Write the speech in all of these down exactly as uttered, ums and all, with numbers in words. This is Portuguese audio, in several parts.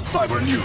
Cyber News.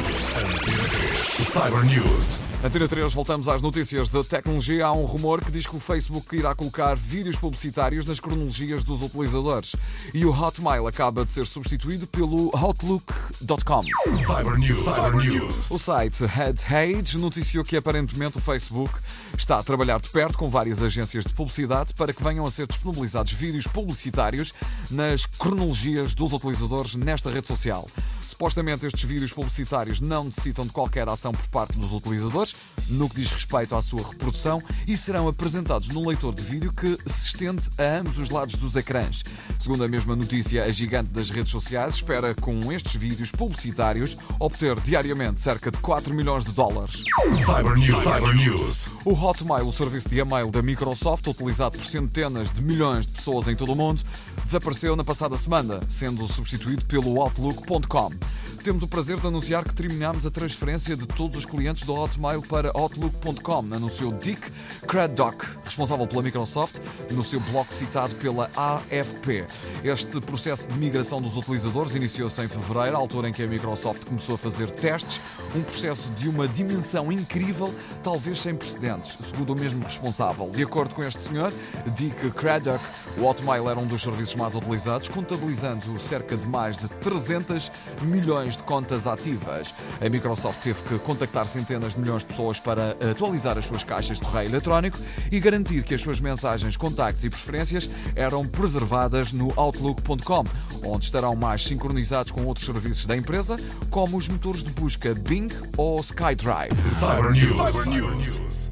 Cyber News. Antena três, voltamos às notícias da tecnologia. Há um rumor que diz que o Facebook irá colocar vídeos publicitários nas cronologias dos utilizadores. E o Hotmail acaba de ser substituído pelo Outlook ponto com. Cyber News. Cyber News. O site HeadHedge noticiou que aparentemente o Facebook está a trabalhar de perto com várias agências de publicidade para que venham a ser disponibilizados vídeos publicitários nas cronologias dos utilizadores nesta rede social. Supostamente estes vídeos publicitários não necessitam de qualquer ação por parte dos utilizadores no que diz respeito à sua reprodução e serão apresentados num leitor de vídeo que se estende a ambos os lados dos ecrãs. Segundo a mesma notícia, a gigante das redes sociais espera com estes vídeos publicitários obter diariamente cerca de quatro milhões de dólares. Cyber News. Cyber News. O Hotmail, o serviço de e-mail da Microsoft, utilizado por centenas de milhões de pessoas em todo o mundo, desapareceu na passada semana, sendo substituído pelo Outlook ponto com. Temos o prazer de anunciar que terminámos a transferência de todos os clientes do Hotmail para Outlook ponto com, anunciou Dick Craddock, responsável pela Microsoft, no seu blog citado pela A F P. Este processo de migração dos utilizadores iniciou-se em fevereiro, à altura em que a Microsoft começou a fazer testes, um processo de uma dimensão incrível, talvez sem precedentes, segundo o mesmo responsável. De acordo com este senhor, Dick Craddock, o Hotmail era um dos serviços mais utilizados, contabilizando cerca de mais de trezentos milhões de contas ativas. A Microsoft teve que contactar centenas de milhões de pessoas para atualizar as suas caixas de correio eletrónico e garantir que as suas mensagens, contactos e preferências eram preservadas no Outlook ponto com, onde estarão mais sincronizados com outros serviços da empresa, como os motores de busca Bing ou SkyDrive. Cyber News. Cyber News.